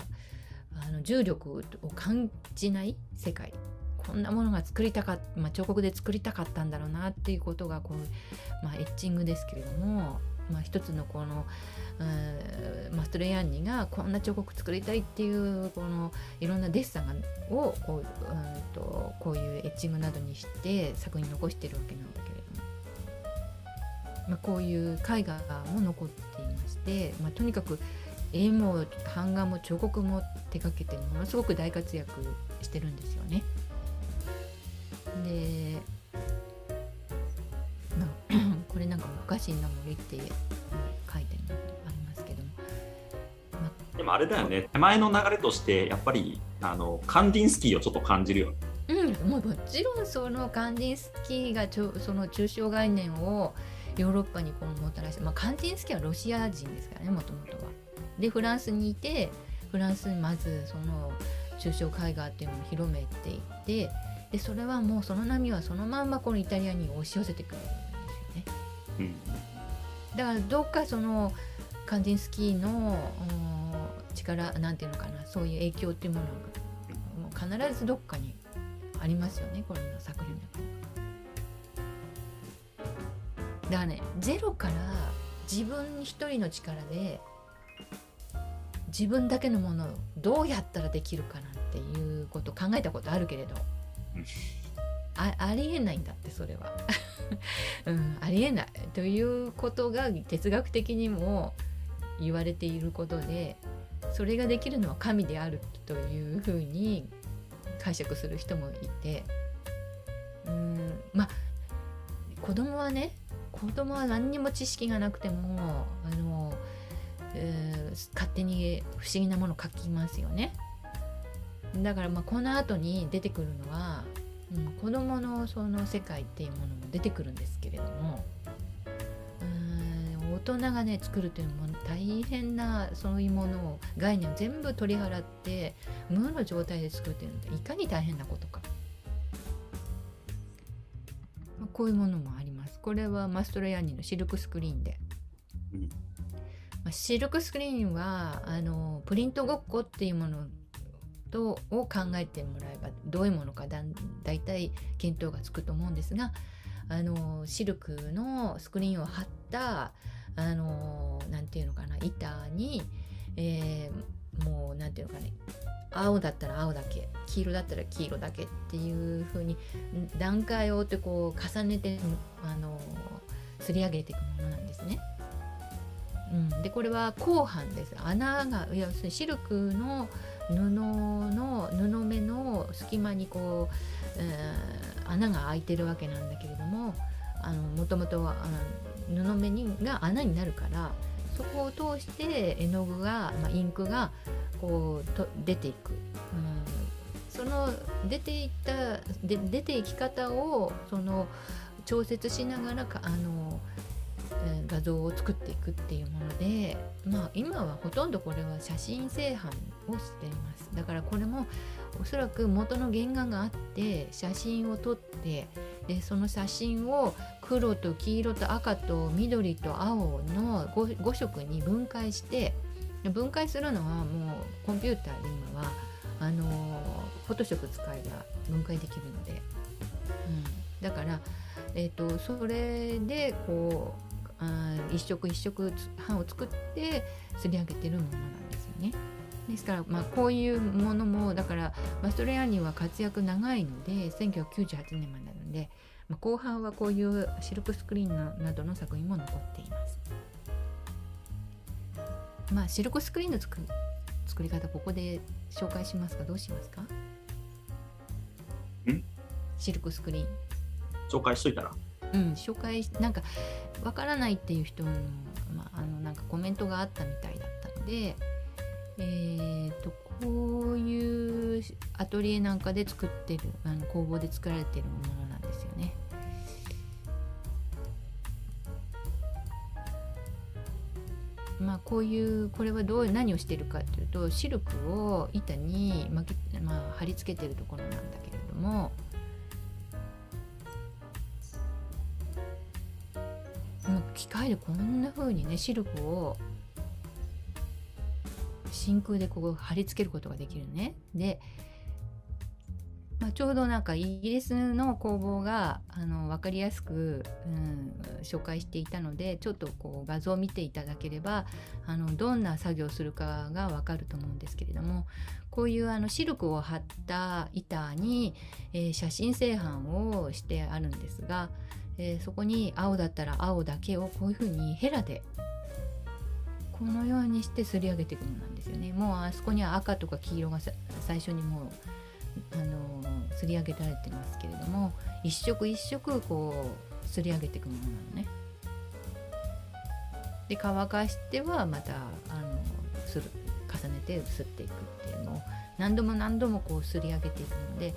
あの重力を感じない世界、こんなものが作りたかった、まあ、彫刻で作りたかったんだろうなっていうことがこう、まあ、エッチングですけれども、まあ、一つのこのマストロイアーニがこんな彫刻作りたいっていうこのいろんなデッサンをこ う, うんとこういうエッチングなどにして作品残してるわけなんだけれども、まあ、こういう絵画も残っていまして、まあ、とにかく絵も版画も彫刻も手掛けてものすごく大活躍してるんですよね。でこれなんか昔の森って書いてるのありますけども、まあ、でもあれだよね手前の流れとしてやっぱりあのカンディンスキーをちょっと感じるよ。うん、もうもちろんそのカンディンスキーがちょその抽象概念をヨーロッパにこうもたらして、まあ、カンディンスキーはロシア人ですからねもともとは。でフランスにいてフランスにまずその抽象絵画っていうのを広めていって、でそれはもうその波はそのまんまこのイタリアに押し寄せてくる。うん、だからどっかそのカンディンスキーの力なんていうのかなそういう影響っていうものが必ずどっかにありますよねこれの作品の中に。だからねゼロから自分一人の力で自分だけのものをどうやったらできるかなんていうことを考えたことあるけれど、あ, ありえないんだってそれは、うん、ありえないということが哲学的にも言われていることで、それができるのは神であるというふうに解釈する人もいて、うーんまあ子供はね子供は何にも知識がなくてもあの、えー、勝手に不思議なものを書きますよね。だからまあこの後に出てくるのは、うん、子供のその世界っていうものも出てくるんですけれども、うーん大人がね作るというのも大変なそういうものを概念を全部取り払って無の状態で作るというのっていかに大変なことか、まあ、こういうものもあります。これはマストロヤーニのシルクスクリーンで、まあ、シルクスクリーンはあのプリントごっこっていうものを考えてもらえばどういうものか だ, だいたい見当がつくと思うんですが、あのシルクのスクリーンを貼ったあのなんていうのかな板に、えー、もうなんていうのかね青だったら青だけ黄色だったら黄色だけっていう風に段階を追ってこう重ねてあのすり上げていくものなんですね。うん、でこれは後半です。穴が要するにシルクの布の布目の隙間にこう、えー、穴が開いてるわけなんだけれども、あのもともとは布目にが穴になるからそこを通して絵の具が、まあ、インクがこうと出ていく、うん、その出ていったで出ていき方をその調節しながらかあの画像を作っていくっていうもので、まあ今はほとんどこれは写真製版をしています。だからこれもおそらく元の原画があって写真を撮って、でその写真を黒と黄色と赤と緑と青の ご, ご色に分解して、分解するのはもうコンピューターで今はあのフォトショップ使えば分解できるので、うん、だから、えーと、それでこう一色一色版を作ってすり上げてるものなんですよね。ですから、まあ、こういうものもだからマストロヤーニは活躍長いのでせんきゅうひゃくきゅうじゅうはちねんまでなので、まあ、後半はこういうシルクスクリーンなどの作品も残っています。まあシルクスクリーンの作り、作り方ここで紹介しますかどうしますか？ん？シルクスクリーン紹介しといたら。うん、紹介なんかわからないっていう人の、まあ、あのなんかコメントがあったみたいだったので、えー、とこういうアトリエなんかで作ってるあの工房で作られてるものなんですよね。まあこういうこれはどう何をしてるかというとシルクを板に巻き、まあ、貼り付けてるところなんだけれども。機械でこんな風にねシルクを真空でここ貼り付けることができるね。で、まあ、ちょうどなんかイギリスの工房があの分かりやすく、うん、紹介していたのでちょっとこう画像を見ていただければあのどんな作業をするかが分かると思うんですけれども、こういうあのシルクを貼った板に、えー、写真製版をしてあるんですが、えー、そこに青だったら青だけをこういうふうにヘラでこのようにしてすり上げていくものなんですよね。もうあそこには赤とか黄色が最初にもう、あのー、すり上げられてますけれども、一色一色こうすり上げていくものなのね。で乾かしてはまた、あのー、する重ねてすっていくっていうのを何度も何度もこうすり上げていくので、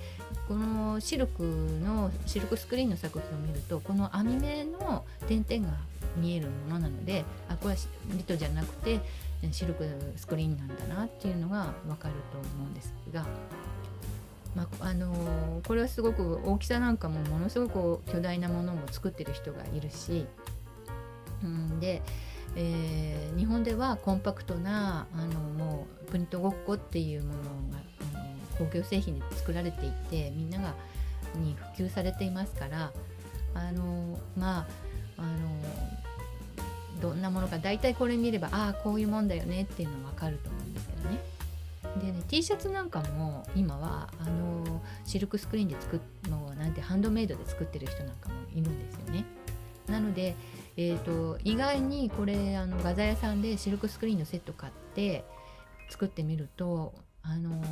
このシルクのシルクスクリーンの作品を見るとこの網目の点々が見えるものなので、あこれはリトじゃなくてシルクスクリーンなんだなっていうのが分かると思うんですが、まああのー、これはすごく大きさなんかもものすごく巨大なものも作ってる人がいるし、うんでえー、日本ではコンパクトなあのもうプリントごっこっていうものがあの工業製品で作られていてみんながに普及されていますから、あのまああのどんなものか大体これ見ればああこういうもんだよねっていうのは分かると思うんですけどね。でね T シャツなんかも今はあのシルクスクリーンで作るのはなんてハンドメイドで作ってる人なんかもいるんですよね。なので、えー、と意外にこれあの画材屋さんでシルクスクリーンのセット買って作ってみると、あのー、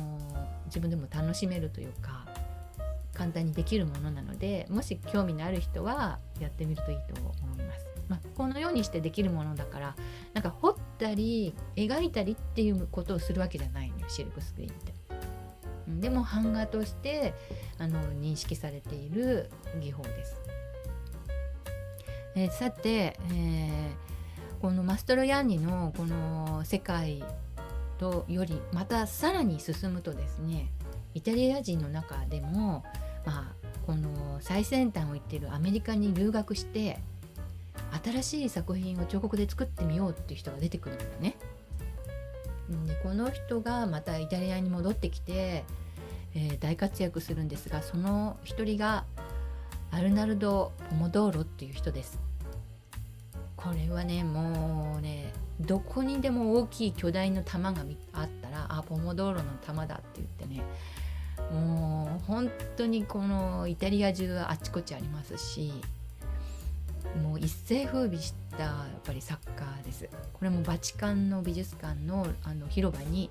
自分でも楽しめるというか簡単にできるものなので、もし興味のある人はやってみるといいと思います。まあ、このようにしてできるものだから、なんか彫ったり描いたりっていうことをするわけじゃないのよシルクスクリーンって。でも版画としてあの認識されている技法です。えー、さて、えー、このマストロヤンニのこの世界とよりまたさらに進むとですね、イタリア人の中でも、まあ、この最先端を言っているアメリカに留学して新しい作品を彫刻で作ってみようっていう人が出てくるんだね。でこの人がまたイタリアに戻ってきて、えー、大活躍するんですが、その一人がアルナルド・ポモドーロっていう人です。これはねもうねどこにでも大きい巨大の玉があったら、あポモドーロの玉だって言ってね、もう本当にこのイタリア中はあちこちありますし、もう一世風靡したやっぱり作家です。これもバチカンの美術館 の, あの広場に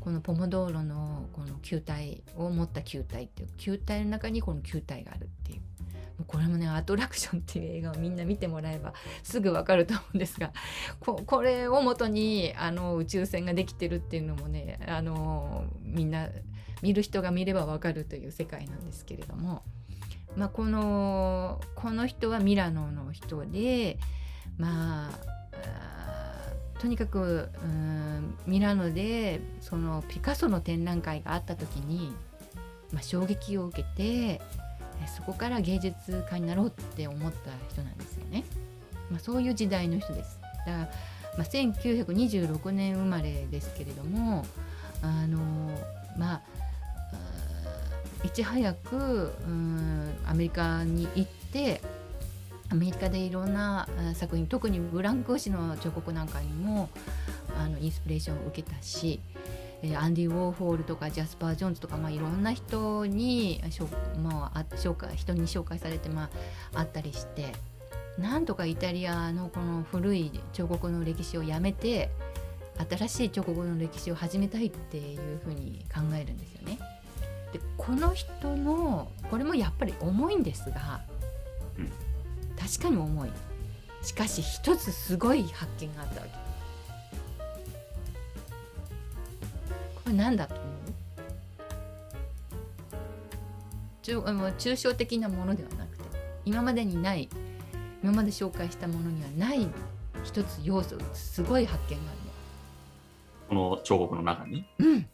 このポモドーロのこの球体を持った球体っていう球体の中にこの球体があるっていう、これもねアトラクションっていう映画をみんな見てもらえばすぐわかると思うんですが、 こ, これをもとにあの宇宙船ができてるっていうのもね、あのみんな見る人が見ればわかるという世界なんですけれども、まあ、このこの人はミラノの人で、まあ、あとにかくうーんミラノでそのピカソの展覧会があった時に、まあ、衝撃を受けてそこから芸術家になろうって思った人なんですよね。まあ、そういう時代の人です。だから、まあ、せんきゅうひゃくにじゅうろくねん生まれですけれども、あのまあいち早くうんアメリカに行って、アメリカでいろんな作品、特にブランクーシの彫刻なんかにもあのインスピレーションを受けたし、アンディ・ウォーホールとかジャスパー・ジョーンズとか、まあ、いろんな人に紹、まあ、紹介人に紹介されて、まあ、あったりして、なんとかイタリアのこの古い彫刻の歴史をやめて新しい彫刻の歴史を始めたいっていうふうに考えるんですよね。でこの人のこれもやっぱり重いんですが、確かに重い。しかし一つすごい発見があったわけ。これ何だと思う？ちょ、もう抽象的なものではなくて、今までにない今まで紹介したものにはない一つ要素、すごい発見があるの。この彫刻の中に、うん、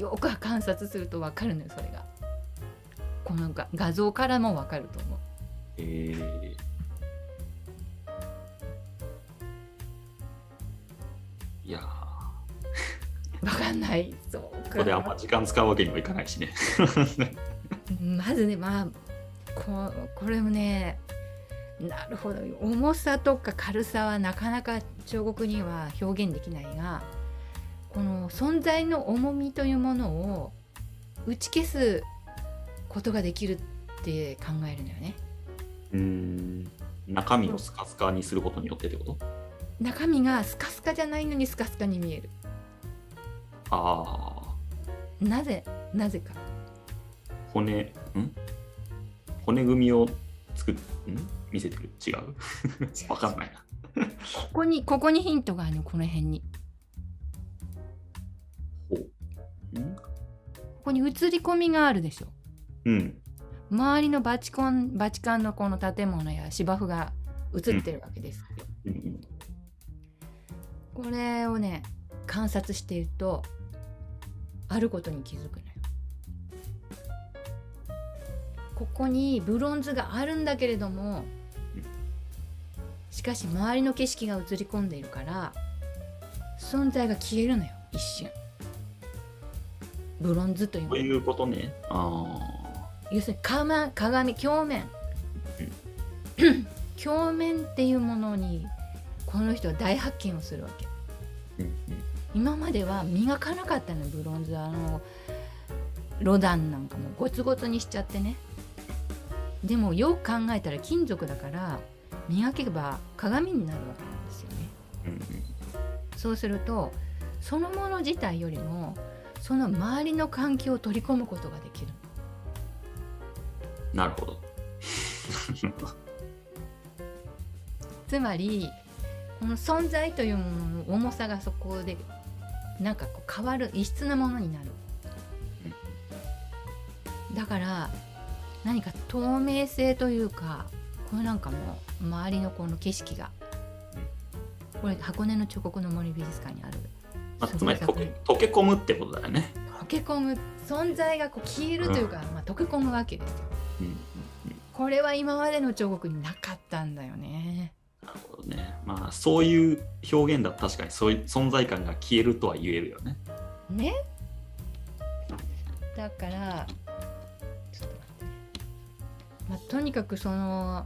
よく観察すると分かるのよ。それがこのが画像からも分かると思う。えーいやーわかんない。そうか。これあんま時間使うわけにもいかないしね。まずね、まあ こ, これもね、なるほど。重さとか軽さはなかなか彫刻には表現できないが、この存在の重みというものを打ち消すことができるって考えるのよね。うーん。中身をスカスカにすることによってってこと？中身がスカスカじゃないのにスカスカに見える。あなぜなぜか骨ん骨組みを作っん見せてる違うわかんないなここにここにヒントがあるの。この辺にほんここに映り込みがあるでしょ。うん周りのバチコンバチカンのこの建物や芝生が映ってるわけです。うんうん、これをね観察しているとあることに気づくのよ。ここにブロンズがあるんだけれども、しかし周りの景色が映り込んでいるから存在が消えるのよ一瞬。ブロンズというのはそういうことね。あ要するに鏡、鏡鏡面鏡面っていうものにこの人は大発見をするわけ。今までは磨かなかったのブロンズは。あのロダンなんかもゴツゴツにしちゃってね。でもよく考えたら金属だから磨けば鏡になるわけなんですよね。そうするとそのもの自体よりもその周りの環境を取り込むことができる。なるほど。つまりこの存在というものの重さがそこでなんかこう変わる、異質なものになる。だから何か透明性というか、これなんかも周りのこの景色が、これ箱根の彫刻の森美術館にある、まあ、つまり溶け、溶け込むってことだよね。溶け込む、存在がこう消えるというか、うんまあ、溶け込むわけですよ、うんうん、これは今までの彫刻になかったんだよね。なるほどね、まあ、そういう表現だと確かにそういう存在感が消えるとは言えるよね。ね、だからまあ、とにかくその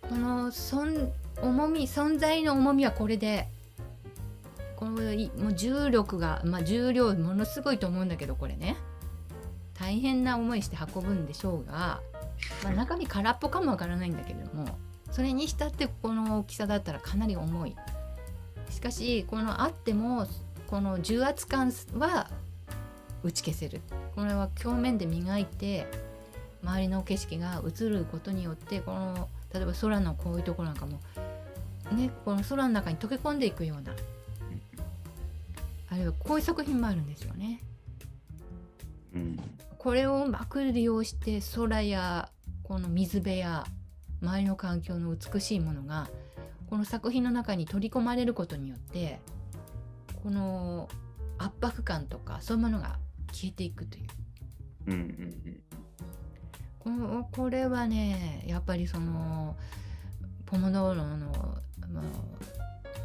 この存重み存在の重みはこれでこのもう重力が、まあ、重量ものすごいと思うんだけど、これね大変な思いして運ぶんでしょうが、まあ、中身空っぽかもわからないんだけれども、それにしたってこの大きさだったらかなり重い。しかしこのあってもこの重圧感は打ち消せる。これは表面で磨いて周りの景色が映ることによって、この例えば空のこういうところなんかも、ね、この空の中に溶け込んでいくような、あるいはこういう作品もあるんですよね、うん、これをうまく利用して空やこの水辺や周りの環境の美しいものがこの作品の中に取り込まれることによって、この圧迫感とかそういうものが消えていくという、うんうんうん、こ, これはねやっぱりそのポモドーロの、まあ、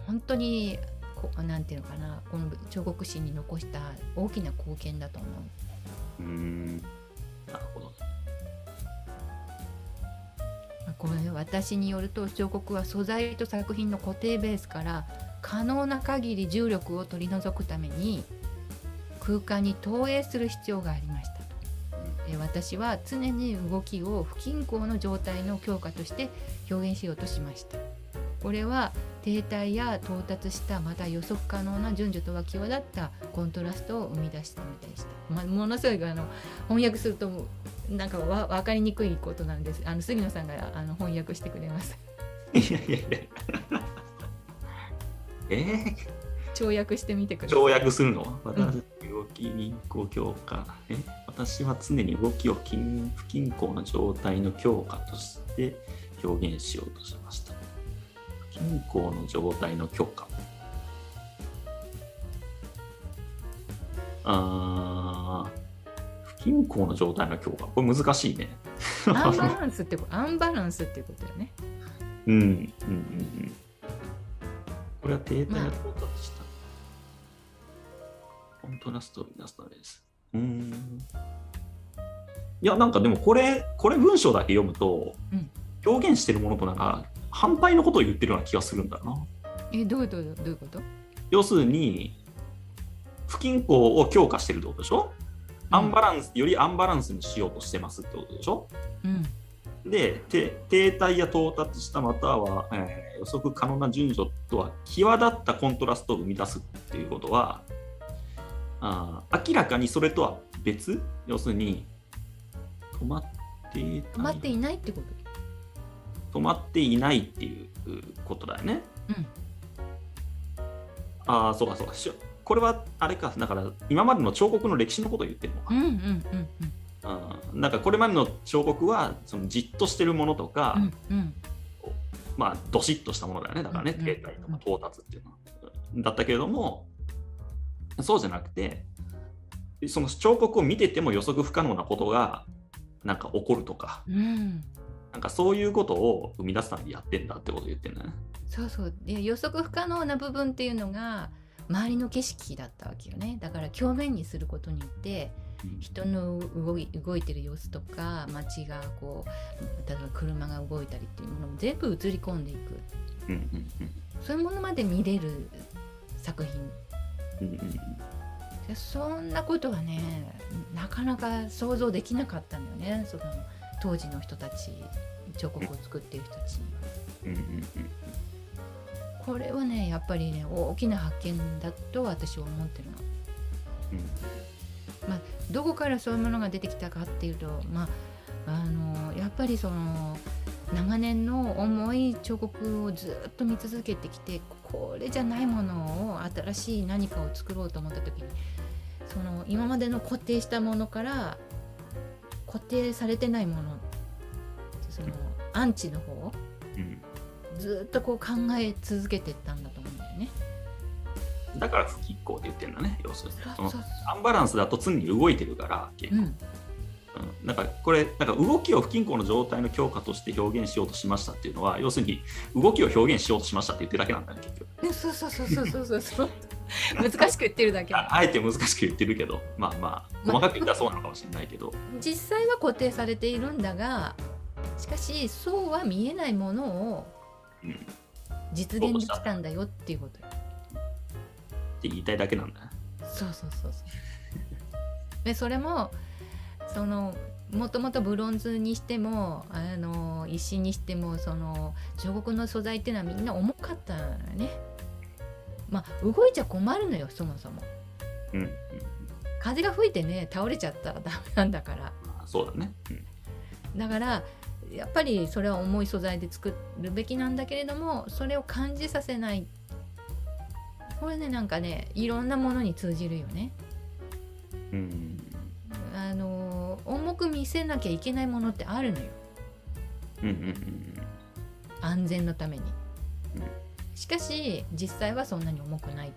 本当にこなんていうのかな、この彫刻史に残した大きな貢献だと思う。うーん、なるほど。これ私によると、彫刻は素材と作品の固定ベースから可能な限り重力を取り除くために空間に投影する必要がありましたと。え私は常に動きを不均衡の状態の強化として表現しようとしました。これは停滞や到達したまた予測可能な順序とは際立ったコントラストを生み出したみたいでした、まあ、ものすごいあの翻訳するとなんかわ分かりにくいことなんです。あの杉野さんがあの翻訳してくれます。いやいやいやえー、跳躍してみてください。跳躍するの、うん動きにこう強化、え私は常に動きを不均衡な状態の強化として表現しようとしました。不均衡の状態の強化、あ不均衡の状態の強化、これ難しいね。アンバランスってことアンバランスってことだよね。うんうんうんうん。これは停滞や到達した。まあコントラストを出すためです。うーん。いやなんかでもこれこれ文章だけ読むと、うん、表現してるものとなんか反対のことを言ってるような気がするんだな。えどういうどういうこと？要するに不均衡を強化してるってことでしょ？うん、アンバランスよりアンバランスにしようとしてますってことでしょ？うん、で停滞や到達したまたは、えー、予測可能な順序とは際立ったコントラストを生み出すっていうことは。あ明らかにそれとは別、要するに止まっていない、止まっていないってこと止まっていないっていうことだよね。うん、ああそうかそうか、これはあれか、だから今までの彫刻の歴史のことを言ってるのか、うんうんうんうん、あなんかこれまでの彫刻はそのじっとしてるものとか、うんうん、まあどしっとしたものだよね。だからね、停滞とか到達っていうのだったけれども、そうじゃなくてその彫刻を見てても予測不可能なことがなんか起こるとか、うん、なんかそういうことを生み出すためにやってんだってことを言ってるんだね。そうそうで予測不可能な部分っていうのが周りの景色だったわけよね。だから鏡面にすることによって、うん、人の動い、動いてる様子とか街がこう例えば車が動いたりっていうものも全部映り込んでいく、うんうんうん、そういうものまで見れる作品。うんうん、でそんなことはねなかなか想像できなかったんだよね、その当時の人たち、彫刻を作っている人たちには。これはねやっぱりね大きな発見だと私は思ってるの。まあ、どこからそういうものが出てきたかっていうと、まあ、あのやっぱりその長年の重い彫刻をずっと見続けてきて、これじゃないものを新しい何かを作ろうと思った時に、その今までの固定したものから固定されてないもの、そのアンチの方をずっとこう考え続けてったんだと思うんだよね。だから不均衡って言ってるんだね、要するにそのアンバランスだと常に動いてるから結構、うんうん、なんかこれなんか動きを不均衡の状態の強化として表現しようとしましたっていうのは、要するに動きを表現しようとしましたって言ってるだけなんだね結局。そうそうそうそうそうそう難しく言ってるだけだ。あえて難しく言ってるけど、まあまあ細かく言ったらそうなのかもしれないけど、ま、実際は固定されているんだが、しかしそうは見えないものを実現できたんだよっていうことよ、うん、って言いたいだけなんだ。そうそうそうそうでそれもそのもともとブロンズにしてもあの石にしても、その彫刻の素材っていうのはみんな重かったのよね。まあ動いちゃ困るのよそもそも、うんうん、風が吹いてね倒れちゃったらダメなんだから。あ、そうだね、うん、だからやっぱりそれは重い素材で作るべきなんだけれども、それを感じさせない。これねなんかねいろんなものに通じるよね、うん、あの重く見せなきゃいけないものってあるのよ、うんうんうん、安全のために。しかし実際はそんなに重くない、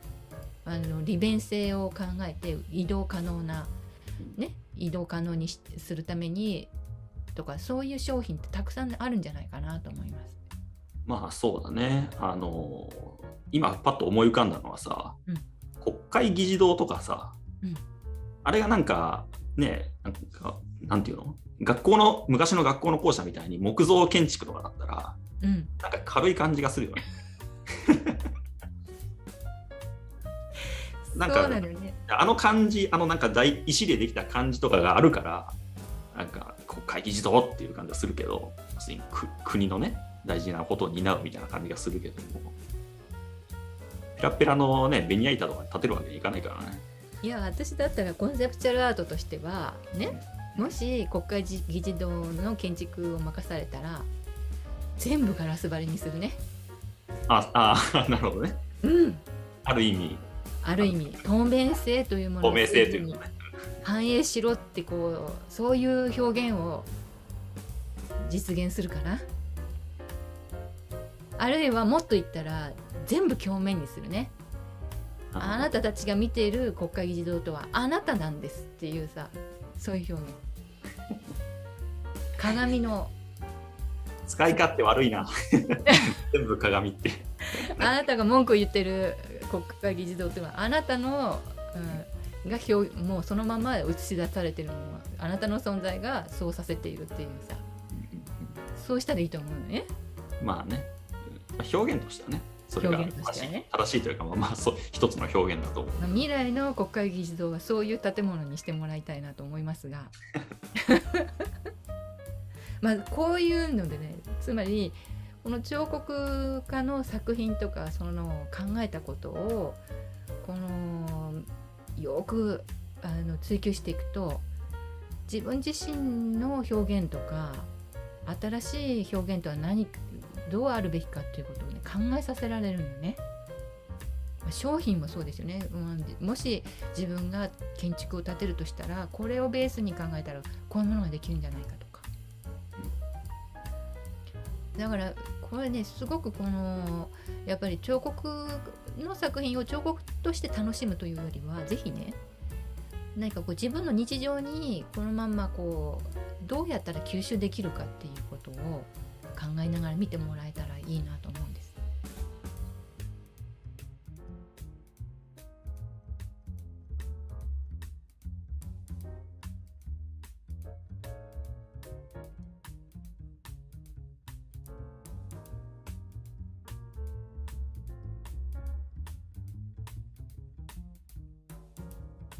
あの利便性を考えて移動可能な、ね、移動可能にしするためにとか、そういう商品ってたくさんあるんじゃないかなと思います。まあそうだね、あのー、今パッと思い浮かんだのはさ、うん、国会議事堂とかさ、うん、あれがなんかね、なんかなんていうの、学校の昔の学校の校舎みたいに木造建築とかだったら、うん、なんか軽い感じがするよねなんかそうなのね、あの感じ、あのなんか大石でできた感じとかがあるから、なんか国会議事堂っていう感じがするけど、国のね大事なことを担うみたいな感じがするけども、ペラペラのねベニヤ板とかに立てるわけにいかないからね。いや私だったらコンセプチュアルアートとしてはね、もし国会議事堂の建築を任されたら全部ガラス張りにするね。ああなるほどね、うん、ある意味ある意味透明性というものを透明性というものね反映しろって、こうそういう表現を実現するかな。あるいはもっと言ったら全部鏡面にするね。あなたたちが見ている国会議事堂とはあなたなんですっていうさ、そういう表現鏡の使い勝手悪いな全部鏡ってあなたが文句言ってる国会議事堂ってはあなたの、うんが表もうそのまま映し出されてるのはあなたの存在がそうさせているっていうさ、そうしたらいいと思うのね。まあね、表現としてはね、それが正しい、ね、正しいというか、まあ、まあそう一つの表現だと思う。未来の国会議事堂はそういう建物にしてもらいたいなと思いますがまあこういうのでね、つまりこの彫刻家の作品とかその考えたことをこのよくあの追求していくと、自分自身の表現とか新しい表現とは何どうあるべきかっていうことを、ね、考えさせられるのね。商品もそうですよね、うん、もし自分が建築を建てるとしたらこれをベースに考えたらこういうものができるんじゃないかとか。だからこれねすごくこのやっぱり彫刻の作品を彫刻として楽しむというよりは、ぜひね何かこう自分の日常にこのまんまこうどうやったら吸収できるかっていうことを考えながら見てもらえたらいいなと思うんです。